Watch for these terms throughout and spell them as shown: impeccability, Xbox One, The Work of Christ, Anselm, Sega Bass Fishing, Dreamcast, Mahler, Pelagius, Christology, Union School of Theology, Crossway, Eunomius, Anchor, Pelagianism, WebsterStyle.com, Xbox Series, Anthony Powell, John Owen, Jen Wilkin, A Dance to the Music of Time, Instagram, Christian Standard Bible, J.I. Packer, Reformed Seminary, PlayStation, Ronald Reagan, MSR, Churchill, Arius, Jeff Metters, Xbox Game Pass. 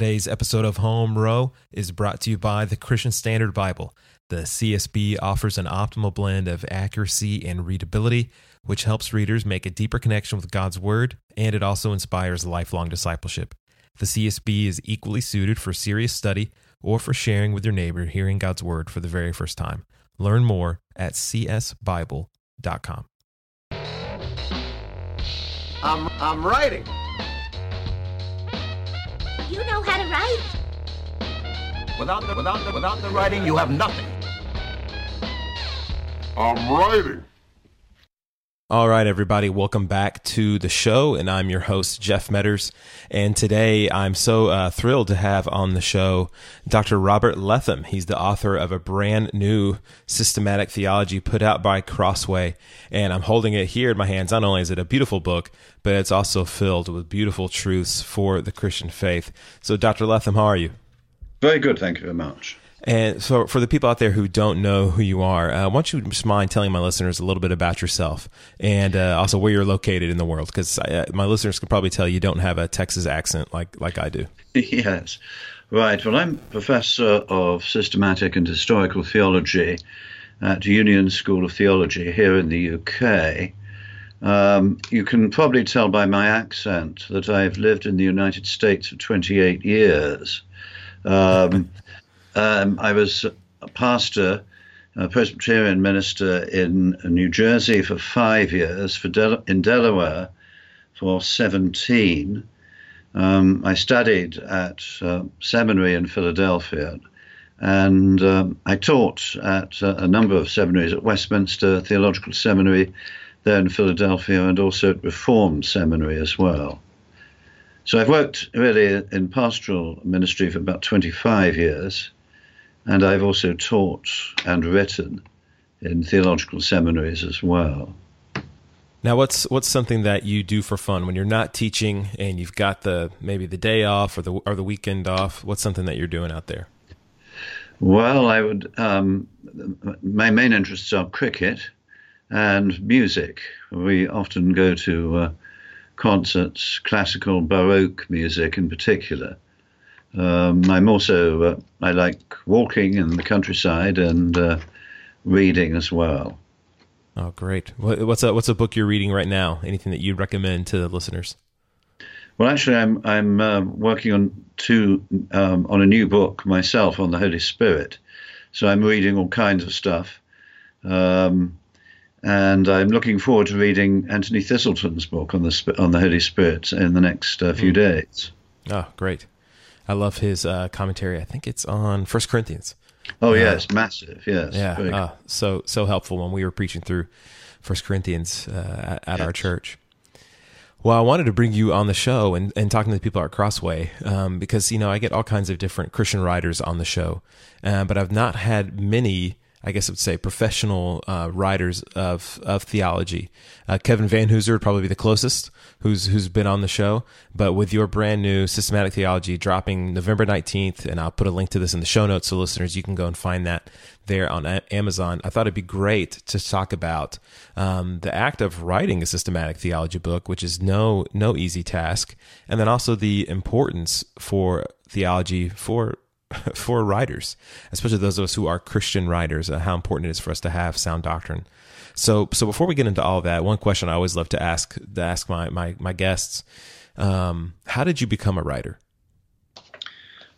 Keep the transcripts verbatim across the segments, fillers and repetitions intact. Today's episode of Home Row is brought to you by the Christian Standard Bible. The C S B offers an optimal blend of accuracy and readability, which helps readers make a deeper connection with God's Word, and it also inspires lifelong discipleship. The C S B is equally suited for serious study or for sharing with your neighbor hearing God's Word for the very first time. Learn more at c s bible dot com. I'm, I'm writing. You know how to write. Without the, without the, without the writing, you have nothing. I'm writing. All right, everybody, welcome back to the show, and I'm your host, Jeff Metters, and today I'm so uh, thrilled to have on the show Doctor Robert Letham. He's the author of a brand new systematic theology put out by Crossway, and I'm holding it here in my hands. Not only is it a beautiful book, but it's also filled with beautiful truths for the Christian faith. So, Doctor Letham, how are you? Very good, thank you very much. And so for the people out there who don't know who you are, uh, why don't you just mind telling my listeners a little bit about yourself and uh, also where you're located in the world? Because uh, my listeners can probably tell you don't have a Texas accent like, like I do. Yes. Right. Well, I'm professor of systematic and historical theology at Union School of Theology here in the U K. Um, you can probably tell by my accent that I've lived in the United States for twenty-eight years. Um Um, I was a pastor, a Presbyterian minister in New Jersey for five years, for Del- in Delaware for seventeen. Um, I studied at uh, seminary in Philadelphia, and um, I taught at uh, a number of seminaries, at Westminster Theological Seminary there in Philadelphia, and also at Reformed Seminary as well. So I've worked really in pastoral ministry for about twenty-five years. And I've also taught and written in theological seminaries as well. Now, what's what's something that you do for fun when you're not teaching and you've got the maybe the day off or the or the weekend off? What's something that you're doing out there? Well, I would. Um, my main interests are cricket and music. We often go to uh, concerts, classical, Baroque music in particular. Um, I'm also, uh, I like walking in the countryside and uh, reading as well. Oh, great. What's a, what's a book you're reading right now? Anything that you'd recommend to the listeners? Well, actually, I'm I'm uh, working on two um, on a new book myself on the Holy Spirit. So I'm reading all kinds of stuff. Um, and I'm looking forward to reading Anthony Thistleton's book on the, on the Holy Spirit in the next uh, few mm. days. Oh, great. I love his uh, commentary. I think it's on First Corinthians. Oh, yes. Uh, massive. Yes. Yeah. Uh, so, so helpful when we were preaching through First Corinthians uh, at, at yes. our church. Well, I wanted to bring you on the show and, and talking to the people at Crossway um, because, you know, I get all kinds of different Christian writers on the show, uh, but I've not had many, I guess I would say, professional uh, writers of of theology. Uh, Kevin Vanhoozer would probably be the closest who's who's been on the show, but with your brand new Systematic Theology dropping November nineteenth, and I'll put a link to this in the show notes so listeners, you can go and find that there on Amazon. I thought it'd be great to talk about um, the act of writing a systematic theology book, which is no no easy task, and then also the importance for theology for for writers, especially those of us who are Christian writers, uh, how important it is for us to have sound doctrine. So so before we get into all of that, one question I always love to ask to ask my my, my guests, um, how did you become a writer?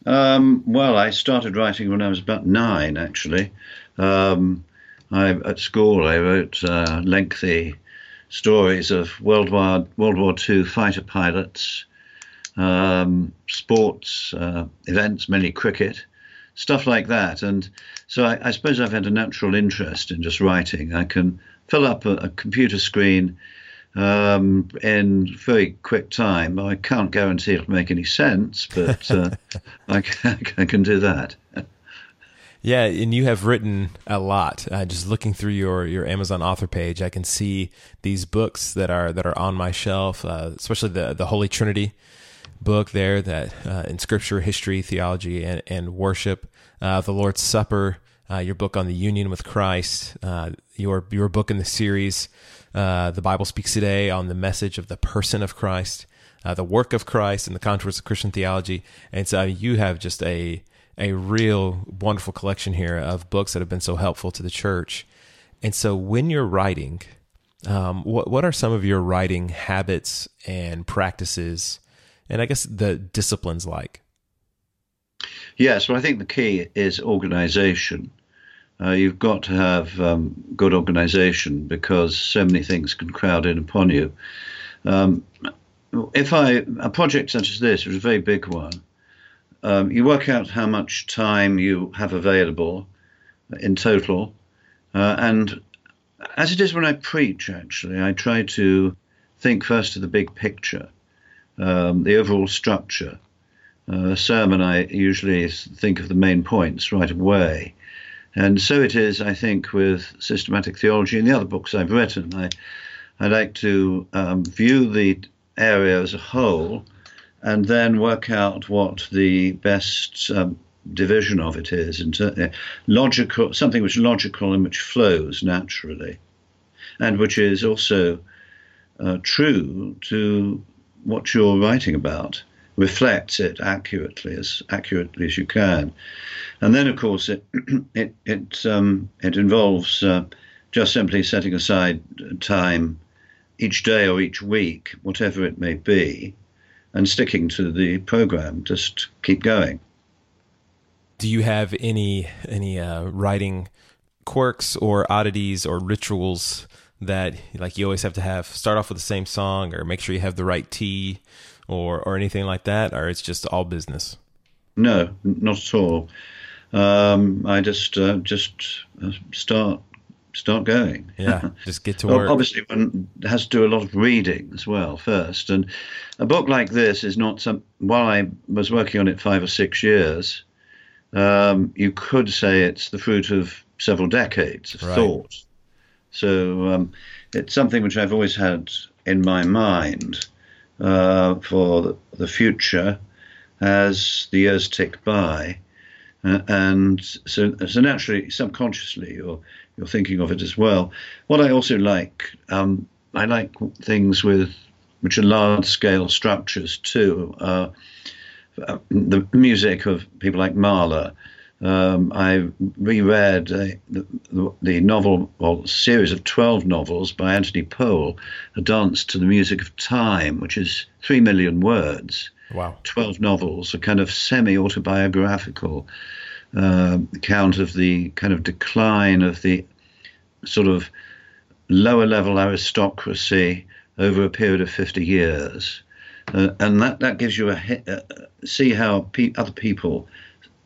Um, well, I started writing when I was about nine, actually. Um, I, at school, I wrote uh, lengthy stories of World War, World War Two fighter pilots, Um, sports, uh, events, mainly cricket, stuff like that. And so I, I suppose I've had a natural interest in just writing. I can fill up a, a computer screen um, in very quick time. I can't guarantee it'll make any sense, but uh, I, can, I can do that. Yeah, and you have written a lot. Uh, just looking through your, your Amazon author page, I can see these books that are that are on my shelf, uh, especially the the Holy Trinity book there that uh, in scripture, history, theology, and, and worship, uh, the Lord's Supper, uh, your book on the union with Christ, uh, your your book in the series, uh, The Bible Speaks Today, on the message of the person of Christ. uh, the work of Christ and the contours of Christian theology. And so you have just a a real wonderful collection here of books that have been so helpful to the church. And so when you're writing, um, what what are some of your writing habits and practices, and I guess the disciplines like? Yes, well, I think the key is organization. Uh, you've got to have um, good organization because so many things can crowd in upon you. Um, if I a project such as this, it was a very big one, um, you work out how much time you have available in total. Uh, and as it is when I preach, actually, I try to think first of the big picture, um, the overall structure. Uh, sermon, I usually think of the main points right away. And so it is, I think, with systematic theology and the other books I've written. I, I like to um, view the area as a whole and then work out what the best um, division of it is, into, uh, logical, something which is logical and which flows naturally, and which is also uh, true to what you're writing about. Reflects it accurately, as accurately as you can, and then of course it it it um, it involves uh, just simply setting aside time each day or each week, whatever it may be, and sticking to the program. Just keep going. Do you have any any uh, writing quirks or oddities or rituals that, like, you always have to have start off with the same song or make sure you have the right tea? Or, or anything like that, or it's just all business? No, not at all. Um, I just uh, just start start going. Yeah, just get to work. Well, obviously, one has to do a lot of reading as well first, and a book like this is not some. While I was working on it five or six years, um, you could say it's the fruit of several decades of right. thought. So um, it's something which I've always had in my mind. Uh, for the future as the years tick by. Uh, and so, so naturally, subconsciously, you're, you're thinking of it as well. What I also like, um, I like things with which are large-scale structures too. Uh, the music of people like Mahler. Um, I reread uh, the, the novel, well, series of twelve novels by Anthony Powell, A Dance to the Music of Time, which is three million words. Wow. twelve novels, a kind of semi-autobiographical uh, account of the kind of decline of the sort of lower-level aristocracy over a period of fifty years. Uh, and that, that gives you a hit, uh, see how pe- other people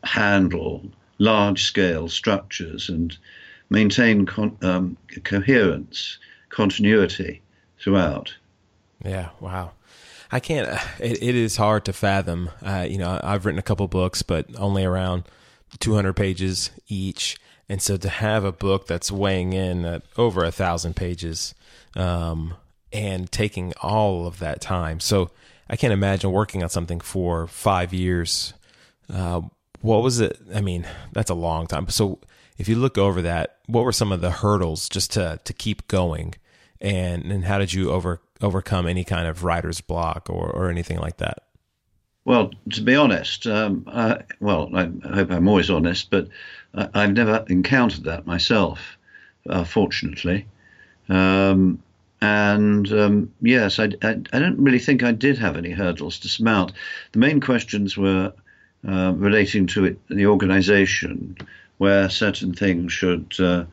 handle large-scale structures and maintain con- um, coherence, continuity throughout. Yeah, wow. I can't, uh, it, it is hard to fathom. Uh, you know, I've written a couple books, but only around two hundred pages each. And so to have a book that's weighing in at over a thousand pages um, and taking all of that time. So I can't imagine working on something for five years. Uh, What was it? I mean, that's a long time. So if you look over that, what were some of the hurdles just to, to keep going? And and how did you over overcome any kind of writer's block or, or anything like that? Well, to be honest, um, I, well, I hope I'm always honest, but I, I've never encountered that myself, uh, fortunately. Um, and um, yes, I, I, I don't really think I did have any hurdles to surmount. The main questions were Uh, relating to it, the organization, where certain things should uh,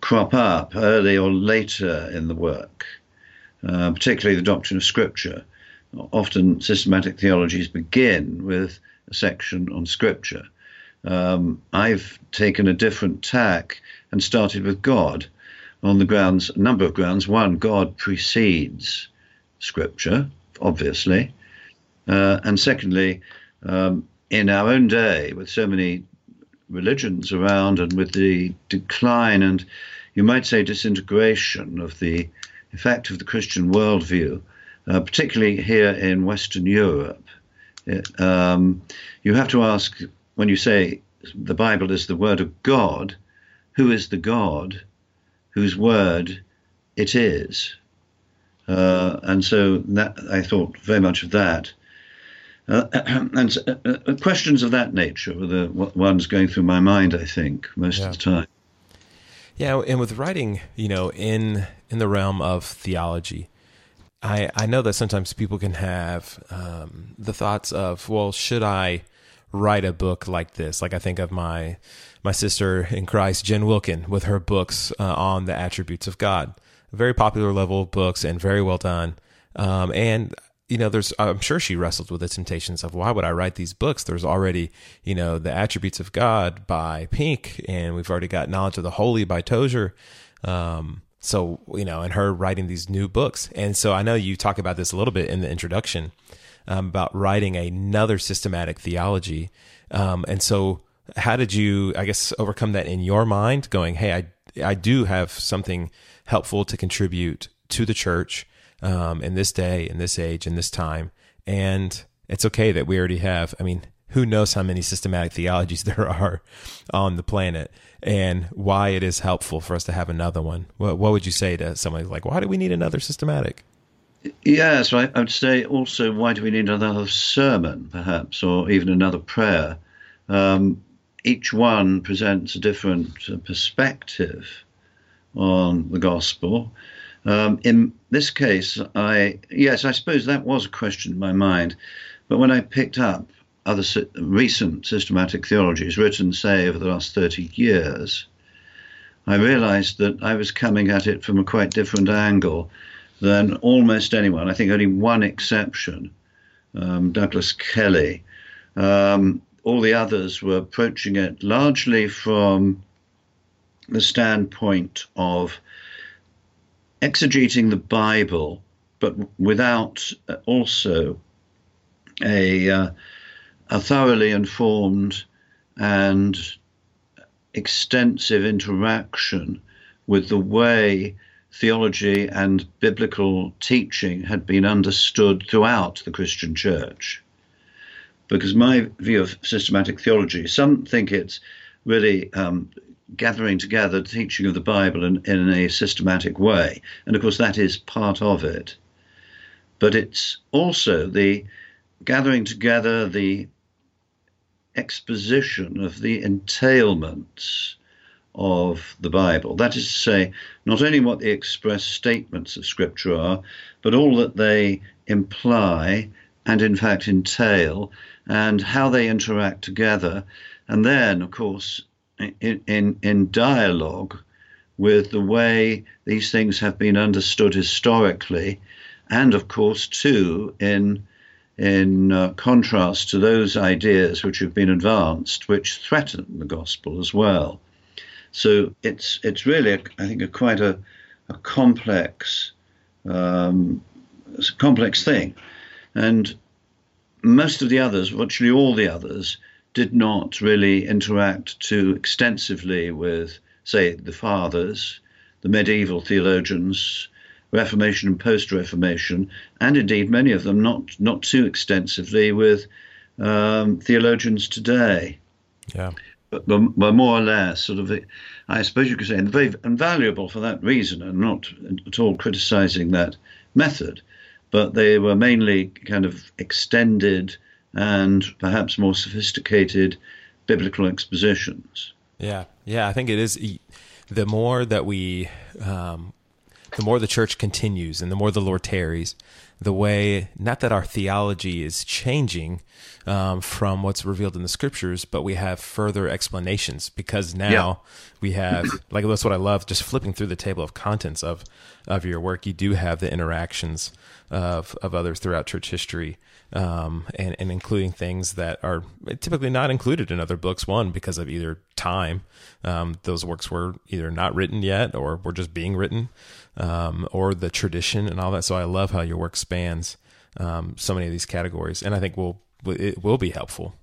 crop up early or later in the work, uh, particularly the doctrine of Scripture. Often systematic theologies begin with a section on Scripture. Um, I've taken a different tack and started with God on the grounds, a number of grounds. One, God precedes Scripture, obviously. Uh, and secondly, Um, in our own day, with so many religions around and with the decline and, you might say, disintegration of the effect of the Christian worldview, uh, particularly here in Western Europe, it, um, you have to ask, when you say the Bible is the word of God, who is the God whose word it is? Uh, and so that, I thought very much of that. Uh, and uh, questions of that nature were the ones going through my mind, I think, most yeah. of the time. Yeah, and with writing, you know, in in the realm of theology, I, I know that sometimes people can have um, the thoughts of, well, should I write a book like this? Like I think of my my sister in Christ, Jen Wilkin, with her books uh, on the attributes of God. Very popular level of books and very well done. Um, and, you know, there's I'm sure she wrestled with the temptations of why would I write these books? There's already, you know, The Attributes of God by Pink, and we've already got Knowledge of the Holy by Tozer. Um So, you know, and her writing these new books. And so I know you talk about this a little bit in the introduction um, about writing another systematic theology. Um, and so how did you, I guess, overcome that in your mind going, hey, I I do have something helpful to contribute to the church um, in this day, in this age, in this time. And it's okay that we already have, I mean, who knows how many systematic theologies there are on the planet and why it is helpful for us to have another one. What, what would you say to somebody like, why do we need another systematic? Yeah, so I, I would say also, why do we need another sermon, perhaps, or even another prayer? Um, each one presents a different perspective on the gospel. Um, in this case, I yes, I suppose that was a question in my mind. But when I picked up other recent systematic theologies written, say, over the last thirty years, I realized that I was coming at it from a quite different angle than almost anyone. I think only one exception, um, Douglas Kelly. Um, all the others were approaching it largely from the standpoint of exegeting the Bible, but without also a... Uh, a thoroughly informed and extensive interaction with the way theology and biblical teaching had been understood throughout the Christian church. Because my view of systematic theology, some think it's really um, gathering together the teaching of the Bible in, in a systematic way. And of course, that is part of it. But it's also the gathering together the exposition of the entailments of the Bible. That is to say, not only what the express statements of Scripture are, but all that they imply and, in fact, entail, and how they interact together. And then, of course, in, in, in dialogue with the way these things have been understood historically, and, of course, too, in in uh, contrast to those ideas which have been advanced, which threaten the gospel as well. So it's it's really, a, I think, a quite a, a complex um, it's a complex thing. And most of the others, virtually all the others, did not really interact too extensively with, say, the fathers, the medieval theologians, Reformation and post-Reformation, and indeed many of them not not too extensively with um, theologians today. Yeah, but, but more or less, sort of, I suppose you could say, and very invaluable for that reason. I'm not at all criticising that method, but they were mainly kind of extended and perhaps more sophisticated biblical expositions. Yeah, yeah, I think it is. The more that we um, the more the church continues and the more the Lord tarries, the way, not that our theology is changing um, from what's revealed in the Scriptures, but we have further explanations because now yeah. we have, like that's what I love, just flipping through the table of contents of of your work. You do have the interactions of of others throughout church history um, and, and including things that are typically not included in other books, one, because of either time. Um, those works were either not written yet or were just being written. Um, or the tradition and all that. So I love how your work spans um, so many of these categories, and I think will it will be helpful.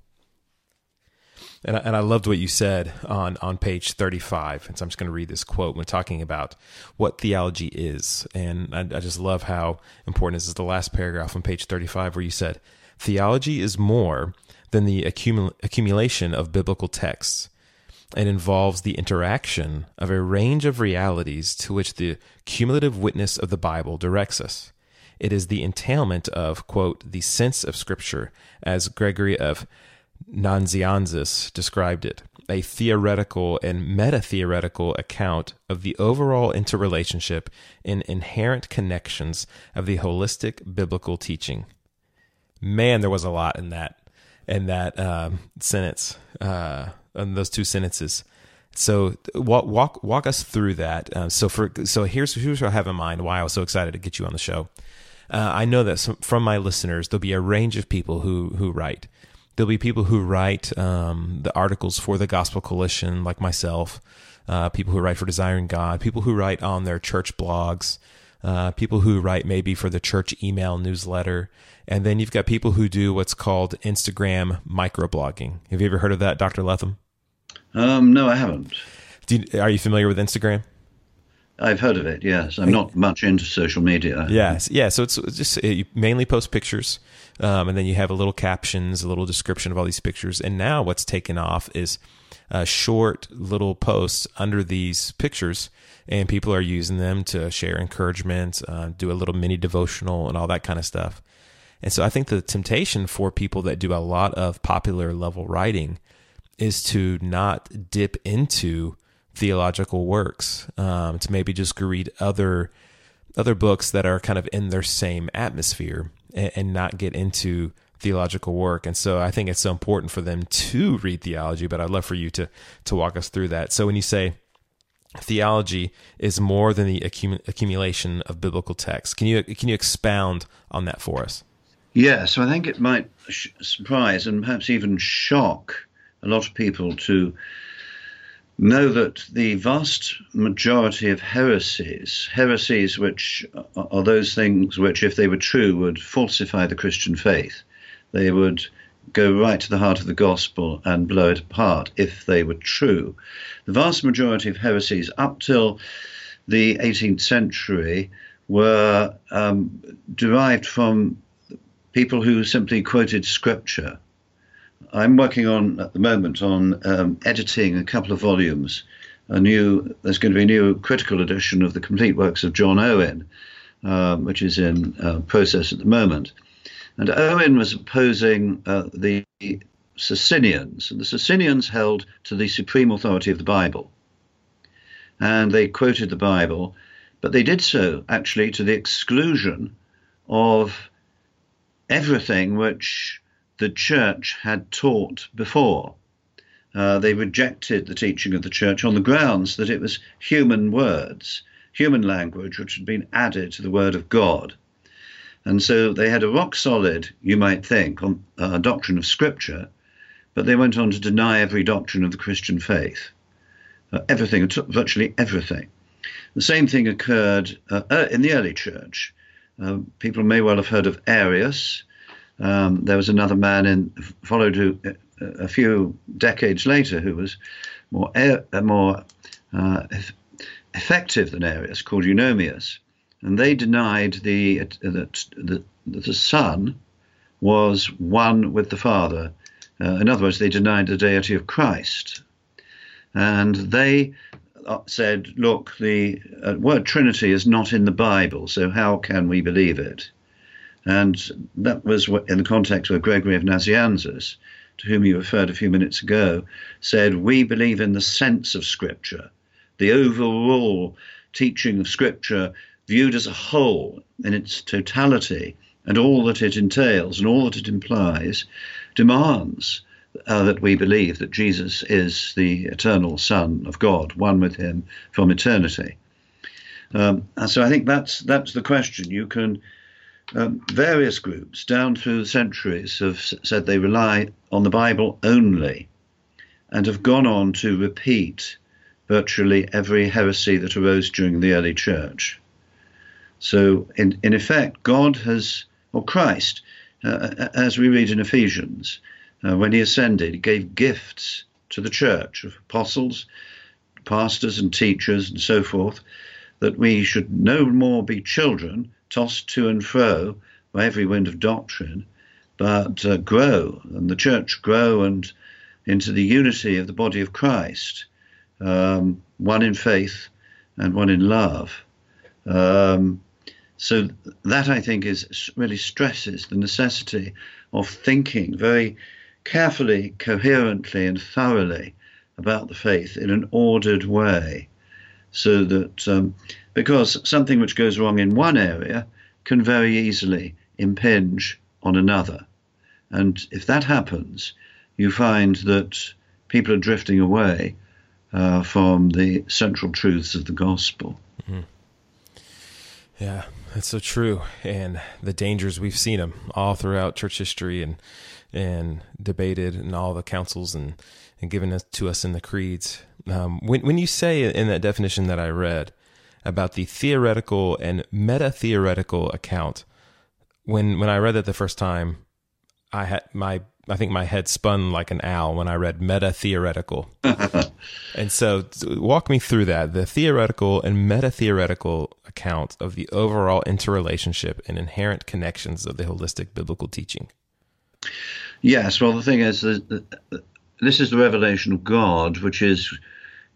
And I, and I loved what you said on on page thirty-five. And so I'm just going to read this quote when talking about what theology is, and I, I just love how important this is. The last paragraph on page thirty-five, where you said, "Theology is more than the accumul- accumulation of biblical texts. It involves the interaction of a range of realities to which the cumulative witness of the Bible directs us. It is the entailment of, quote, the sense of Scripture, as Gregory of Nazianzus described it, a theoretical and meta-theoretical account of the overall interrelationship and inherent connections of the holistic biblical teaching. Man, there was a lot in that, in that um, sentence, uh, in those two sentences. So walk walk walk us through that. Uh, so for so here's here's what I have in mind. Why I was so excited to get you on the show. Uh, I know that some, from my listeners, there'll be a range of people who who write. There'll be people who write um, the articles for the Gospel Coalition, like myself. Uh, people who write for Desiring God. People who write on their church blogs. Uh, people who write maybe for the church email newsletter. And then you've got people who do what's called Instagram microblogging. Have you ever heard of that, Doctor Letham? Um, no, I haven't. Do you, are you familiar with Instagram? I've heard of it, yes. I'm not much into social media. Yes, yeah. So it's just it, you mainly post pictures, um, and then you have a little captions, a little description of all these pictures. And now what's taken off is uh, short little posts under these pictures, and people are using them to share encouragement, uh, do a little mini devotional, and all that kind of stuff. And so I think the temptation for people that do a lot of popular level writing is to not dip into theological works, um, to maybe just read other other books that are kind of in their same atmosphere and, and not get into theological work. And so I think it's so important for them to read theology, but I'd love for you to to walk us through that. So when you say theology is more than the accum- accumulation of biblical texts, can you can you expound on that for us? Yeah, so I think it might sh- surprise and perhaps even shock a lot of people to know that the vast majority of heresies, heresies which are those things which, if they were true, would falsify the Christian faith. They would go right to the heart of the gospel and blow it apart if they were true. The vast majority of heresies up till the eighteenth century were um, derived from people who simply quoted Scripture. I'm working on, at the moment, on um, editing a couple of volumes. A new, there's going to be a new critical edition of the complete works of John Owen, um, which is in uh, process at the moment. And Owen was opposing uh, the Socinians, and the Socinians held to the supreme authority of the Bible. And they quoted the Bible, but they did so, actually, to the exclusion of everything which the church had taught before. Uh, they rejected the teaching of the church on the grounds that it was human words, human language, which had been added to the word of God. And so they had a rock-solid, you might think, on, uh, doctrine of Scripture, but they went on to deny every doctrine of the Christian faith, uh, everything, virtually everything. The same thing occurred uh, in the early church. Uh, people may well have heard of Arius. Um, there was another man in followed who, a few decades later, who was more air, more uh, effective than Arius, called Eunomius, and they denied the, uh, that the, the Son was one with the Father. Uh, in other words, they denied the deity of Christ, and they said, "Look, the uh, word Trinity is not in the Bible, so how can we believe it?" And that was in the context where Gregory of Nazianzus, to whom you referred a few minutes ago, said, we believe in the sense of Scripture, the overall teaching of Scripture viewed as a whole in its totality and all that it entails and all that it implies demands uh, that we believe that Jesus is the eternal Son of God, one with him from eternity. Um, and so I think that's that's the question. You can... Um, various groups down through the centuries have s- said they rely on the Bible only and have gone on to repeat virtually every heresy that arose during the early church. So in, in effect, God has, or Christ, uh, as we read in Ephesians, uh, when he ascended, he gave gifts to the church of apostles, pastors and teachers and so forth, that we should no more be children tossed to and fro by every wind of doctrine, but uh, grow, and the church grow and into the unity of the body of Christ, um, one in faith and one in love. Um, So that, I think, is really stresses the necessity of thinking very carefully, coherently, and thoroughly about the faith in an ordered way, so that um, because something which goes wrong in one area can very easily impinge on another. And if that happens, you find that people are drifting away uh, from the central truths of the gospel. Mm-hmm. Yeah, that's so true. And the dangers, we've seen them all throughout church history and and debated in all the councils and, and given us, to us in the creeds. Um, when, when you say in that definition that I read about the theoretical and meta-theoretical account, when when I read that the first time, I had my I think my head spun like an owl when I read meta-theoretical. And so walk me through that, the theoretical and meta-theoretical account of the overall interrelationship and inherent connections of the holistic biblical teaching. Yes, well, the thing is, that this is the revelation of God, which is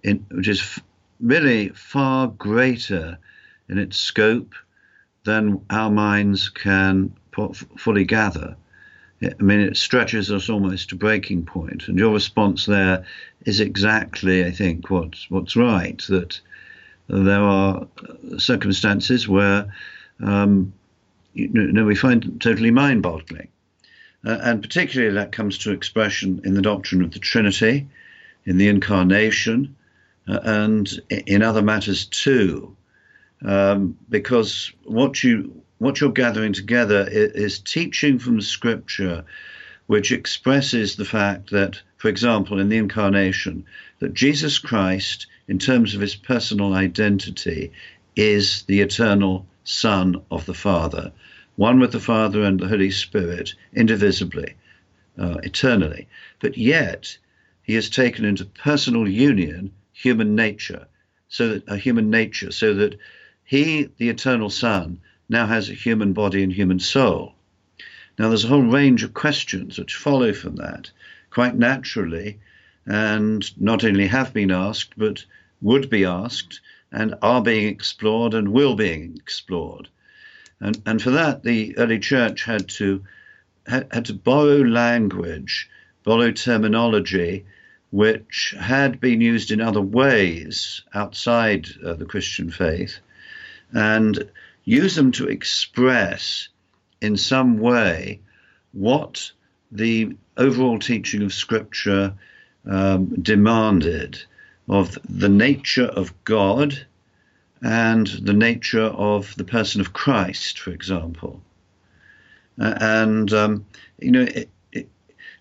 in, which is really far greater in its scope than our minds can fully gather. I mean, it stretches us almost to breaking point. And your response there is exactly, I think, what, what's right, that there are circumstances where um, you know, we find totally mind-boggling. Uh, and particularly that comes to expression in the doctrine of the Trinity, in the Incarnation, uh, and in other matters too. Um, because what you... What you're gathering together is teaching from Scripture, which expresses the fact that, for example, in the Incarnation, that Jesus Christ, in terms of his personal identity, is the eternal Son of the Father, one with the Father and the Holy Spirit, indivisibly, uh, eternally. But yet, he has taken into personal union human nature, so that a uh, human nature, so that he, the eternal Son, now has a human body and human soul. Now, there's a whole range of questions which follow from that, quite naturally, and not only have been asked, but would be asked, and are being explored, and will be explored. And, and for that, the early church had to, had, had to borrow language, borrow terminology, which had been used in other ways outside uh, the Christian faith, and use them to express in some way what the overall teaching of Scripture um, demanded of the nature of God and the nature of the person of Christ, for example. Uh, and, um, you know, it, it,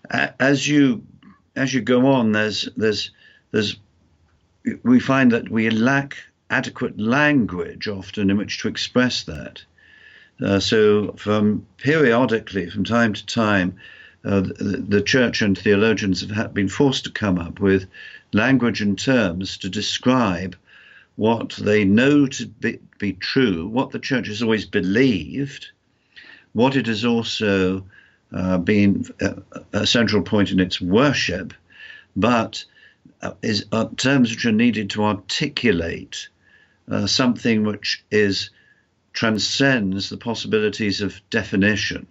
as you as you go on, there's there's there's we find that we lack adequate language often in which to express that. Uh, so from periodically, from time to time, uh, the, the church and theologians have been forced to come up with language and terms to describe what they know to be, be true, what the church has always believed, what it has also uh, been a, a central point in its worship, but uh, is uh, terms which are needed to articulate Uh, something which is transcends the possibilities of definition.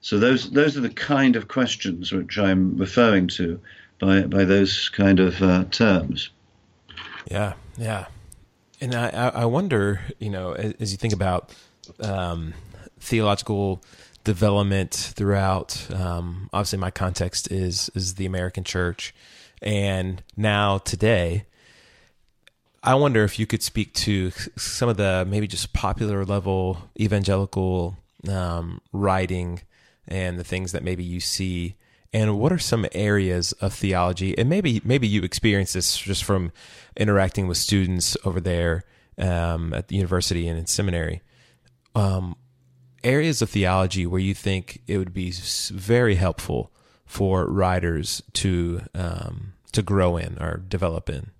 So those those are the kind of questions which I'm referring to by by those kind of uh, terms. Yeah, yeah, and I I wonder, you know, as, as you think about um, theological development throughout, um, obviously my context is is the American church, and now today. I wonder if you could speak to some of the maybe just popular level evangelical um, writing and the things that maybe you see, and what are some areas of theology, and maybe maybe you experience this just from interacting with students over there um, at the university and in seminary, um, areas of theology where you think it would be very helpful for writers to um, to grow in or develop in.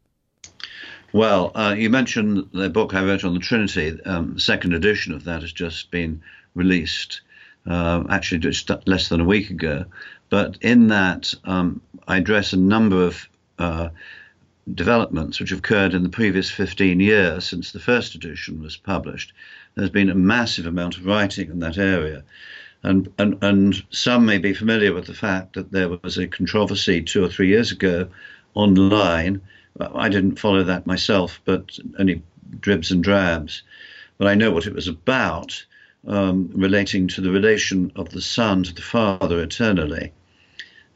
Well, uh, you mentioned the book I wrote on the Trinity. Um, second edition of that has just been released, uh, actually just less than a week ago. But in that, um, I address a number of uh, developments which have occurred in the previous fifteen years since the first edition was published, there's been a massive amount of writing in that area. And, and, and some may be familiar with the fact that there was a controversy two or three years ago online. I didn't follow that myself, but only dribs and drabs. But I know what it was about, um, relating to the relation of the Son to the Father eternally.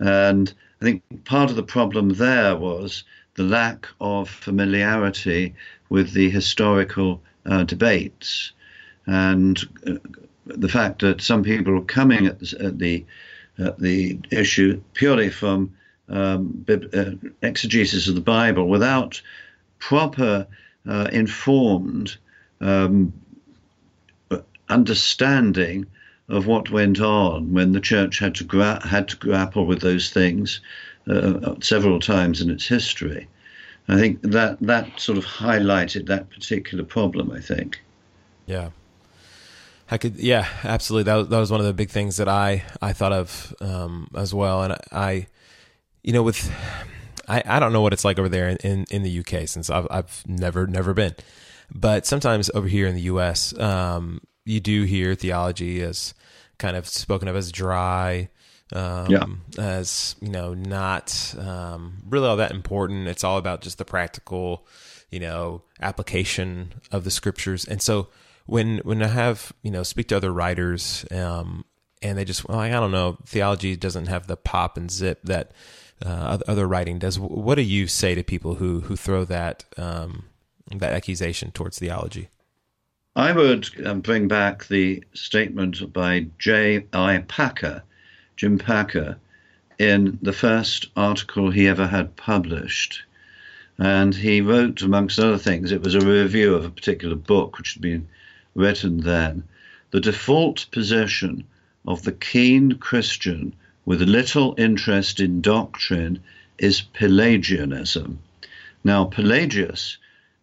And I think part of the problem there was the lack of familiarity with the historical uh, debates, and uh, the fact that some people were coming at, this, at the at the issue purely from um, exegesis of the Bible without proper uh, informed um, understanding of what went on when the church had to gra had to grapple with those things uh, several times in its history. I think that that sort of highlighted that particular problem, I think. Yeah. I could, yeah, absolutely. That was, that was one of the big things that I, I thought of um, as well. And I, I, you know, with, I, I don't know what it's like over there in, in, in the U K, since I've, I've never, never been, but sometimes over here in the U S, um, you do hear theology as kind of spoken of as dry, um, yeah. as, you know, not um, really all that important. It's all about just the practical, you know, application of the scriptures. And so, When when I have, you know, speak to other writers um, and they just, well, I don't know, theology doesn't have the pop and zip that uh, other writing does. What do you say to people who who throw that um, that accusation towards theology? I would um, bring back the statement by J I Packer, Jim Packer, in the first article he ever had published. And he wrote, amongst other things, it was a review of a particular book which had been written then, the default position of the keen Christian with little interest in doctrine is Pelagianism. Now, Pelagius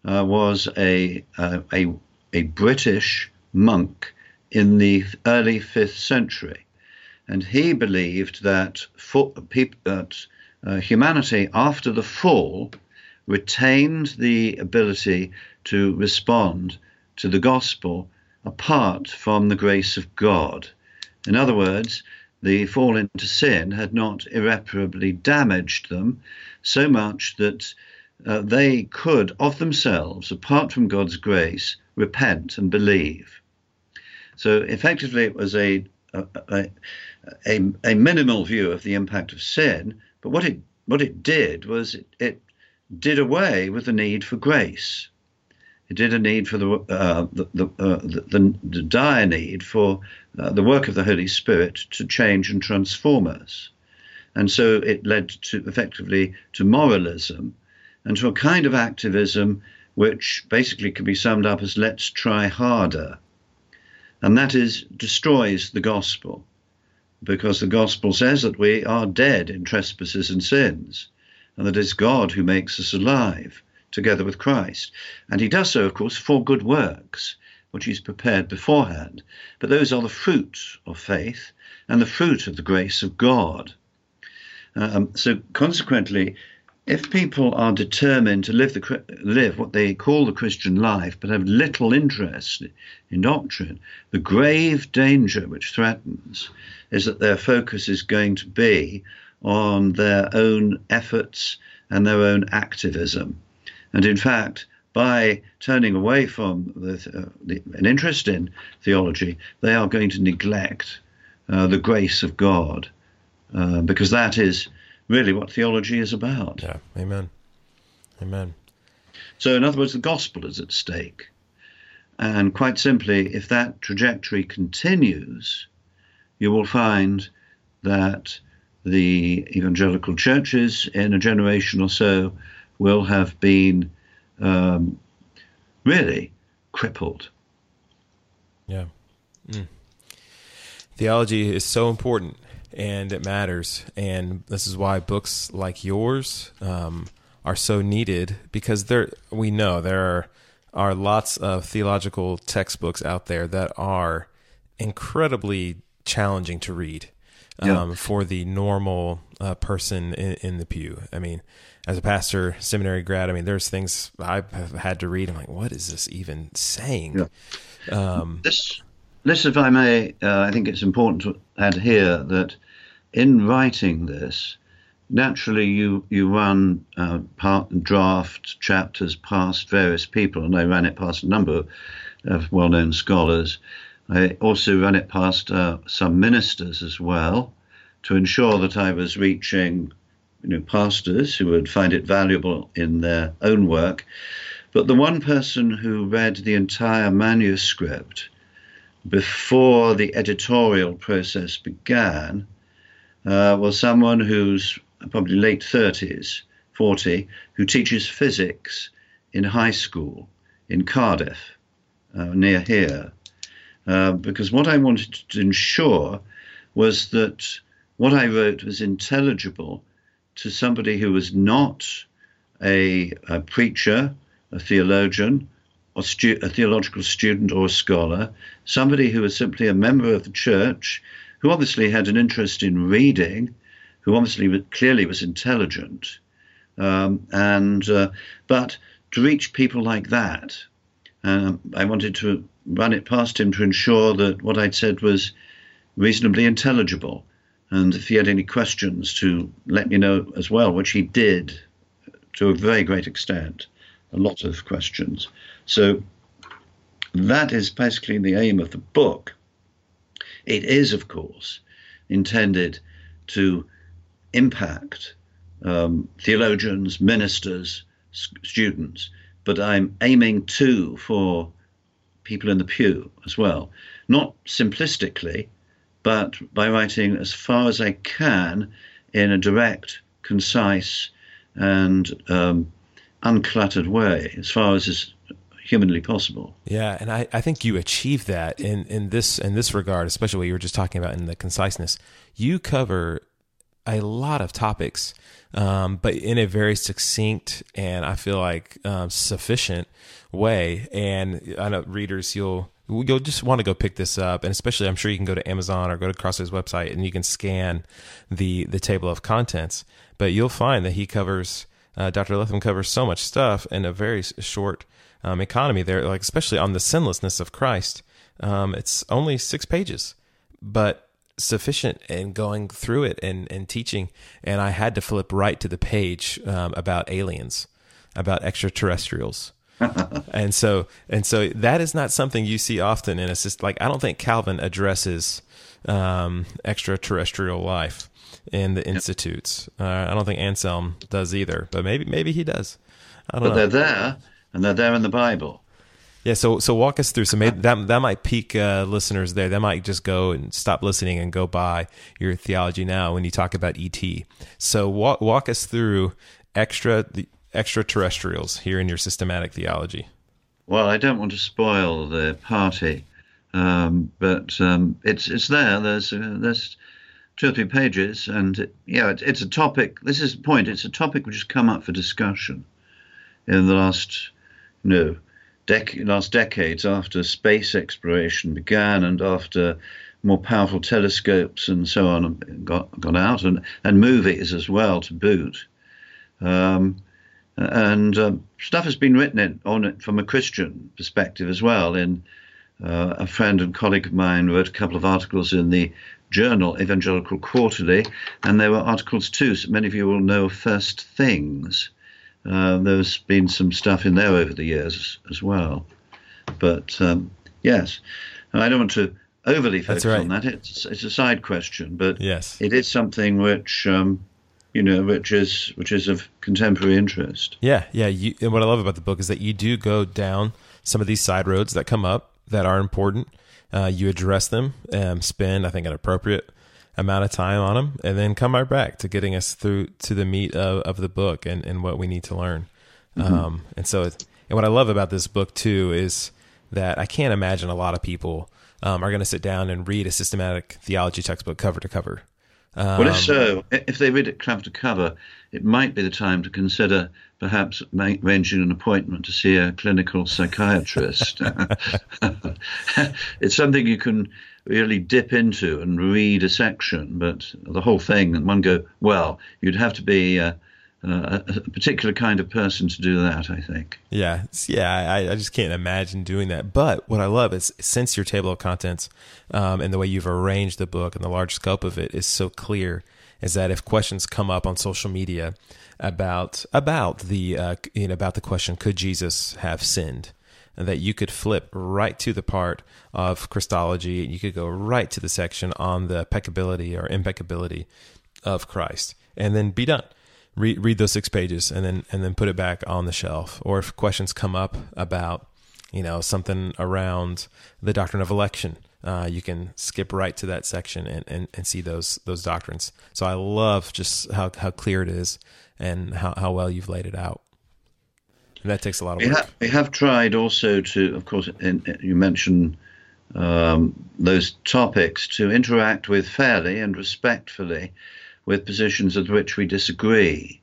uh, was a, uh, a a British monk in the early fifth century, and he believed that, for, that uh, humanity after the fall retained the ability to respond to the gospel apart from the grace of God. In other words, the fall into sin had not irreparably damaged them so much that uh, they could, of themselves, apart from God's grace, repent and believe. So effectively it was a a, a, a, a minimal view of the impact of sin, but what it, what it did was it, it did away with the need for grace. It did a need for the uh, the, the, uh, the the dire need for uh, the work of the Holy Spirit to change and transform us, and so it led to effectively to moralism, and to a kind of activism which basically could be summed up as "let's try harder," and that is destroys the gospel, because the gospel says that we are dead in trespasses and sins, and that it's God who makes us alive together with Christ. And he does so, of course, for good works, which he's prepared beforehand. But those are the fruit of faith and the fruit of the grace of God. Um, so consequently, if people are determined to live, the, live what they call the Christian life, but have little interest in doctrine, the grave danger which threatens is that their focus is going to be on their own efforts and their own activism. And in fact, by turning away from the, uh, the, an interest in theology, they are going to neglect uh, the grace of God, uh, because that is really what theology is about. Yeah, amen, amen. So in other words, the gospel is at stake. And quite simply, if that trajectory continues, you will find that the evangelical churches in a generation or so will have been um, really crippled. Yeah. Mm. Theology is so important, and it matters. And this is why books like yours um, are so needed, because there, we know there are, are lots of theological textbooks out there that are incredibly challenging to read. um, yeah. for the normal uh, person in, in the pew. I mean, as a pastor, seminary grad, I mean, there's things I've had to read. I'm like, what is this even saying? Yeah. Um, this, this, if I may, uh, I think it's important to add here that in writing this, naturally, you you run uh, part, draft chapters past various people, and I ran it past a number of well-known scholars. I also ran it past uh, some ministers as well, to ensure that I was reaching, you know, pastors who would find it valuable in their own work. But the one person who read the entire manuscript before the editorial process began uh, was someone who's probably late thirties, forty, who teaches physics in high school in Cardiff, uh, near here. Uh, because what I wanted to ensure was that what I wrote was intelligible to somebody who was not a, a preacher, a theologian, or stu- a theological student or a scholar, somebody who was simply a member of the church, who obviously had an interest in reading, who obviously clearly was intelligent, um, and uh, but to reach people like that, um, I wanted to run it past him to ensure that what I'd said was reasonably intelligible, and if he had any questions, to let me know as well, which he did to a very great extent, a lot of questions. So that is basically the aim of the book. It is, of course, intended to impact um, theologians, ministers, s- students, but I'm aiming too for people in the pew as well. Not simplistically, but by writing as far as I can in a direct, concise, and um, uncluttered way, as far as is humanly possible. Yeah, and I, I think you achieve that in, in this in this regard, especially what you were just talking about in the conciseness. You cover a lot of topics, um, but in a very succinct and I feel like um, sufficient way. And I know readers, you'll you'll just want to go pick this up. And especially, I'm sure you can go to Amazon or go to Crossway's website and you can scan the the table of contents. But you'll find that he covers, uh, Doctor Letham covers so much stuff in a very short um, economy there, like especially on the sinlessness of Christ. Um, it's only six pages, but sufficient in going through it and, and teaching. And I had to flip right to the page um, about aliens, about extraterrestrials. and so and so that is not something you see often. And it's just like, I don't think Calvin addresses um, extraterrestrial life in the Institutes. Uh, I don't think Anselm does either, but maybe maybe he does. I don't but know. They're there, and they're there in the Bible. Yeah, so so walk us through. So maybe that that might pique uh, listeners there. That might just go and stop listening and go buy your theology now when you talk about E T. So walk walk us through extra the extraterrestrials here in your systematic theology. Well, I don't want to spoil the party, um, but um, it's it's there. There's uh, there's two or three pages, and it, yeah, it, it's a topic. This is the point. It's a topic which has come up for discussion in the last you know, Dec- last decades, after space exploration began and after more powerful telescopes and so on got got out, and, and movies as well to boot. Um, and uh, stuff has been written it, on it from a Christian perspective as well. And uh, a friend and colleague of mine wrote a couple of articles in the journal Evangelical Quarterly, and there were articles too. So many of you will know First Things. Uh, there's been some stuff in there over the years as well. But, um, yes, I don't want to overly focus right. on that. It's it's a side question, but yes. It is something which, um, you know, which is which is of contemporary interest. Yeah, yeah. You, and what I love about the book is that you do go down some of these side roads that come up that are important. Uh, you address them, um, spend, I think, an appropriate amount of time on them, and then come right back to getting us through to the meat of, of the book and, and what we need to learn. Mm-hmm. Um, and so, and what I love about this book too, is that I can't imagine a lot of people um, are going to sit down and read a systematic theology textbook cover to cover. Um, well, if so, if they read it cover to cover, it might be the time to consider perhaps arranging an appointment to see a clinical psychiatrist. It's something you can really dip into and read a section, but the whole thing, and one go, well, you'd have to be uh, uh, a particular kind of person to do that, I think. Yeah, yeah, I, I just can't imagine doing that. But what I love is, since your table of contents um, and the way you've arranged the book and the large scope of it is so clear, is that if questions come up on social media about about the uh, you know, about the question, could Jesus have sinned? And that you could flip right to the part of Christology, and you could go right to the section on the peccability or impeccability of Christ, and then be done. Read read those six pages, and then and then put it back on the shelf. Or if questions come up about, you know, something around the doctrine of election, Uh, you can skip right to that section and, and, and see those those doctrines. So I love just how, how clear it is and how, how well you've laid it out. And that takes a lot of work. We have, we have tried also to, of course, in, in, you mentioned um, those topics, to interact with fairly and respectfully with positions at which we disagree.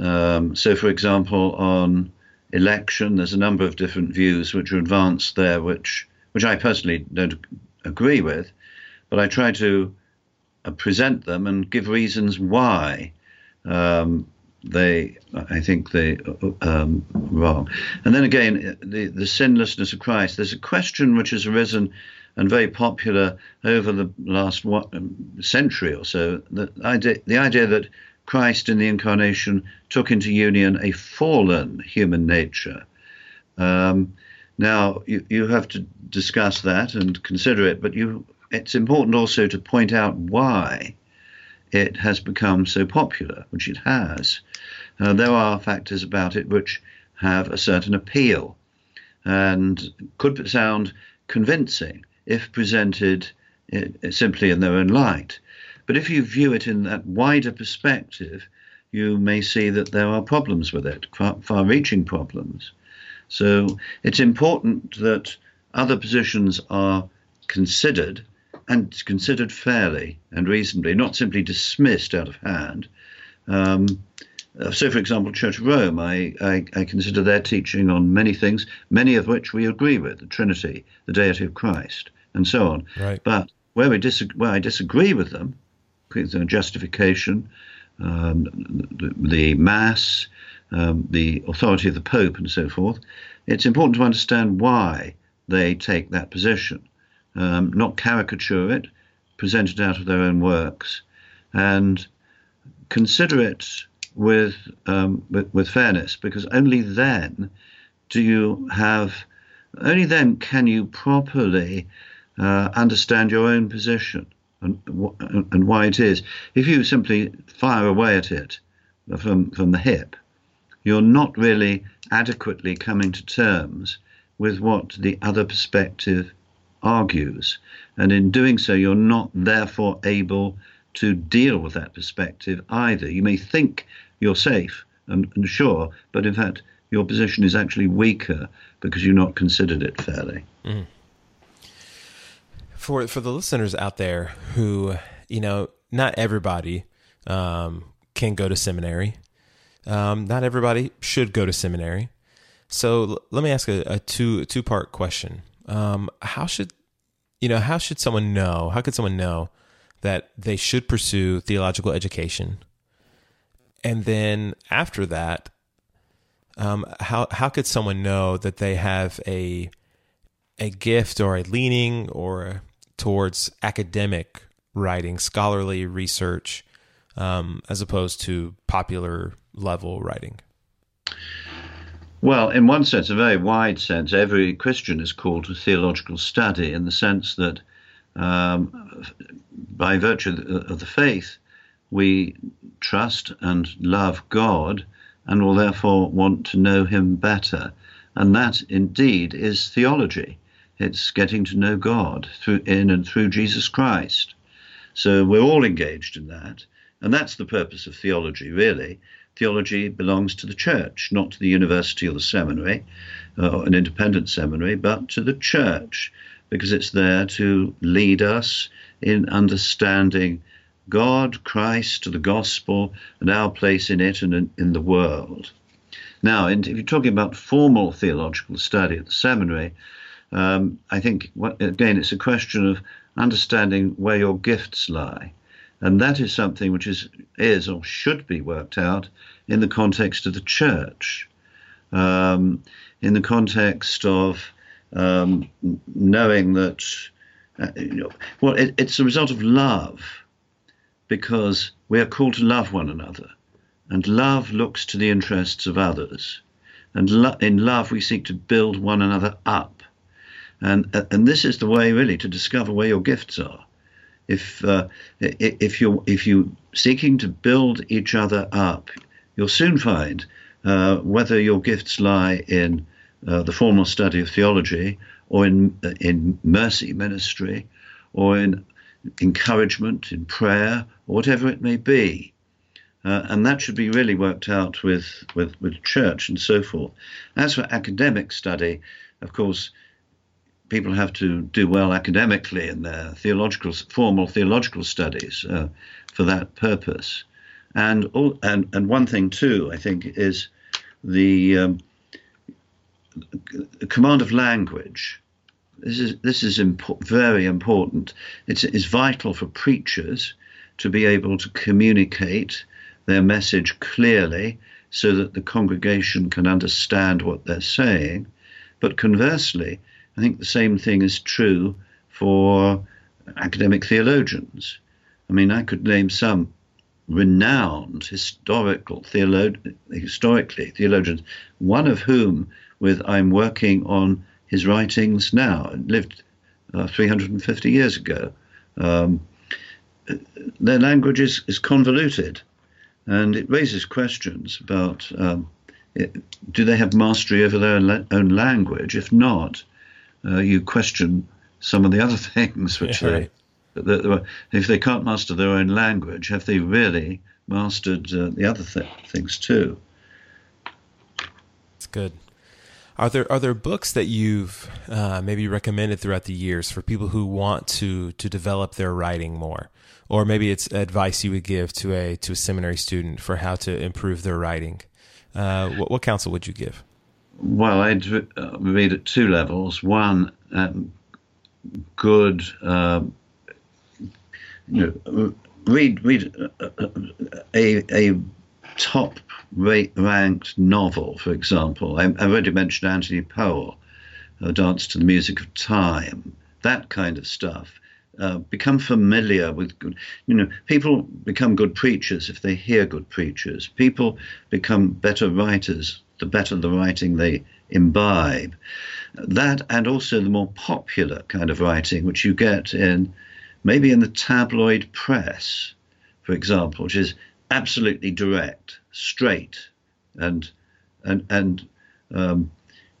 Um, so, for example, on election, there's a number of different views which are advanced there, which... which I personally don't agree with, but I try to uh, present them and give reasons why um, they, I think, they are um, wrong. And then again, the, the sinlessness of Christ. There's a question which has arisen and very popular over the last one, um, century or so, the idea, the idea that Christ in the Incarnation took into union a fallen human nature. Um, Now, you, you have to discuss that and consider it, but you, it's important also to point out why it has become so popular, which it has. Uh, there are factors about it which have a certain appeal and could sound convincing if presented simply in their own light. But if you view it in that wider perspective, you may see that there are problems with it, far-reaching problems. So it's important that other positions are considered, and considered fairly and reasonably, not simply dismissed out of hand. Um, so, for example, Church of Rome, I, I, I consider their teaching on many things, many of which we agree with, the Trinity, the deity of Christ, and so on. Right. But where, we dis- where I disagree with them, justification, um, the, the Mass, Um, the authority of the Pope and so forth, it's important to understand why they take that position, um, not caricature it, present it out of their own works, and consider it with, um, with with fairness, because only then do you have, only then can you properly uh, understand your own position and and why it is. If you simply fire away at it from from the hip, you're not really adequately coming to terms with what the other perspective argues. And in doing so, you're not therefore able to deal with that perspective either. You may think you're safe and, and sure, but in fact, your position is actually weaker because you've not considered it fairly. Mm. For for the listeners out there who, you know, not everybody um, can go to seminary. Um, not everybody should go to seminary. So l- let me ask a, a two, a two-part question. Um, how should, you know, how should someone know, how could someone know that they should pursue theological education? And then after that, um, how, how could someone know that they have a, a gift or a leaning or towards academic writing, scholarly research, um, as opposed to popular level writing? Well, in one sense, a very wide sense, every Christian is called to theological study in the sense that um, by virtue of the faith, we trust and love God and will therefore want to know him better. And that indeed is theology. It's getting to know God through in and through Jesus Christ. So we're all engaged in that. And that's the purpose of theology, really. Theology belongs to the church, not to the university or the seminary, uh, or an independent seminary, but to the church, because it's there to lead us in understanding God, Christ, the gospel, and our place in it and in the world. Now, if you're talking about formal theological study at the seminary, um, I think, again, it's a question of understanding where your gifts lie. And that is something which is, is or should be worked out in the context of the church, um, in the context of um, knowing that, uh, you know, well, it, it's a result of love, because we are called to love one another. And love looks to the interests of others. And lo- in love, we seek to build one another up. And, and this is the way, really, to discover where your gifts are. If uh, if you're if you seeking to build each other up, you'll soon find uh, whether your gifts lie in uh, the formal study of theology, or in in mercy ministry, or in encouragement, in prayer, or whatever it may be. Uh, and that should be really worked out with with with church and so forth. As for academic study, of course, people have to do well academically in their theological, formal theological studies uh, for that purpose. And all, and and one thing too, I think, is the um, command of language. This is this is impo- very important. It's it's vital for preachers to be able to communicate their message clearly, so that the congregation can understand what they're saying. But conversely, I think the same thing is true for academic theologians. I mean, I could name some renowned historical theolo- historically theologians, one of whom, with I'm working on his writings now, lived uh, three hundred fifty years ago. Um, their language is, is convoluted, and it raises questions about um, it, do they have mastery over their la- own language? If not, Uh, you question some of the other things which yeah. they, that, that, if they can't master their own language, have they really mastered uh, the other th- things too? That's good. Are there are there books that you've uh, maybe recommended throughout the years for people who want to to develop their writing more, or maybe it's advice you would give to a to a seminary student for how to improve their writing? Uh, what, what counsel would you give? Well, I'd read at two levels. One, um, good, um, you know, read read a a top rate ranked novel, for example. I, I already mentioned Anthony Powell, A Dance to the Music of Time. That kind of stuff. Uh, become familiar with good, you know, people become good preachers if they hear good preachers. People become better writers the better the writing they imbibe. That, and also the more popular kind of writing, which you get in maybe in the tabloid press, for example, which is absolutely direct, straight, and and and um,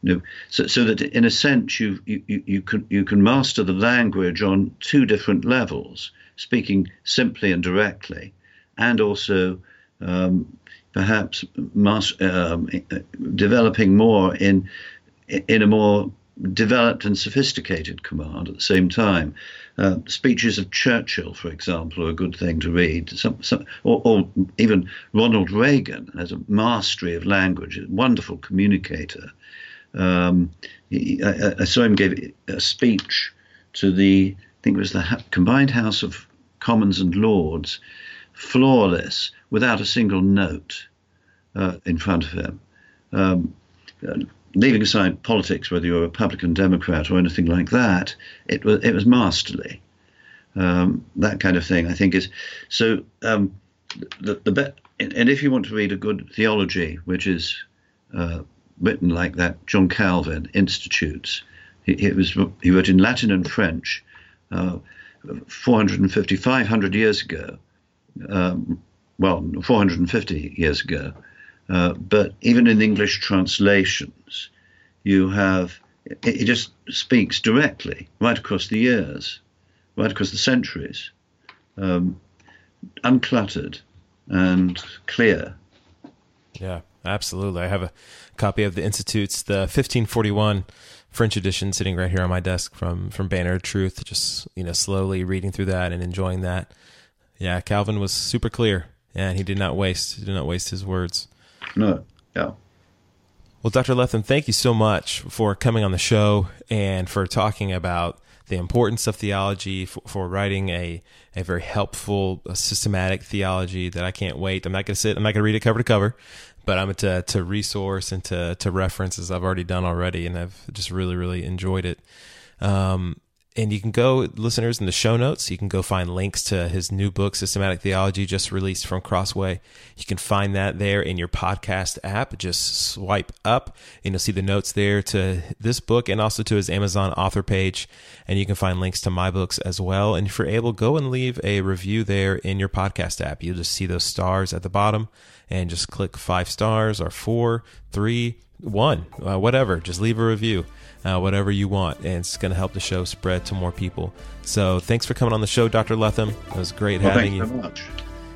you know, so so that in a sense you you you can you can master the language on two different levels, speaking simply and directly, and also um, perhaps um, developing more in in a more developed and sophisticated command at the same time. Uh, speeches of Churchill, for example, are a good thing to read. Some, some, or, or even Ronald Reagan has a mastery of language, a wonderful communicator. Um, he, I, I saw him give a speech to the, I think it was the combined House of Commons and Lords, flawless, without a single note uh, in front of him. Um, leaving aside politics, whether you're Republican, Democrat, or anything like that, it was it was masterly. Um, that kind of thing, I think, is so. Um, the the be- and if you want to read a good theology, which is uh, written like that, John Calvin, Institutes. He, he was he wrote in Latin and French, uh, four hundred fifty, five hundred years ago. Um, well, four hundred fifty years ago, uh, but even in English translations, you have, it, it just speaks directly right across the years, right across the centuries, um, uncluttered and clear. Yeah, absolutely. I have a copy of the Institutes, the fifteen forty-one French edition, sitting right here on my desk from, from Banner of Truth, just, you know, slowly reading through that and enjoying that. Yeah, Calvin was super clear, and he did not waste he did not waste his words. No, no. Well, Doctor Letham, thank you so much for coming on the show and for talking about the importance of theology, for, for writing a, a very helpful, a systematic theology that I can't wait. I'm not going to sit, I'm not going to read it cover to cover, but I'm going to, to resource and to, to reference as I've already done already, and I've just really, really enjoyed it. Um, and you can go, listeners, in the show notes, you can go find links to his new book, Systematic Theology, just released from Crossway. You can find that there in your podcast app. Just swipe up and you'll see the notes there to this book and also to his Amazon author page. And you can find links to my books as well. And if you're able, go and leave a review there in your podcast app. You'll just see those stars at the bottom and just click five stars or four, three, one, uh, whatever. Just leave a review. Uh, whatever you want, and it's going to help the show spread to more people. So thanks for coming on the show, Doctor Letham. It was great well, having you. Thanks so much.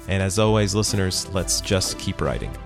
And as always, listeners, let's just keep writing.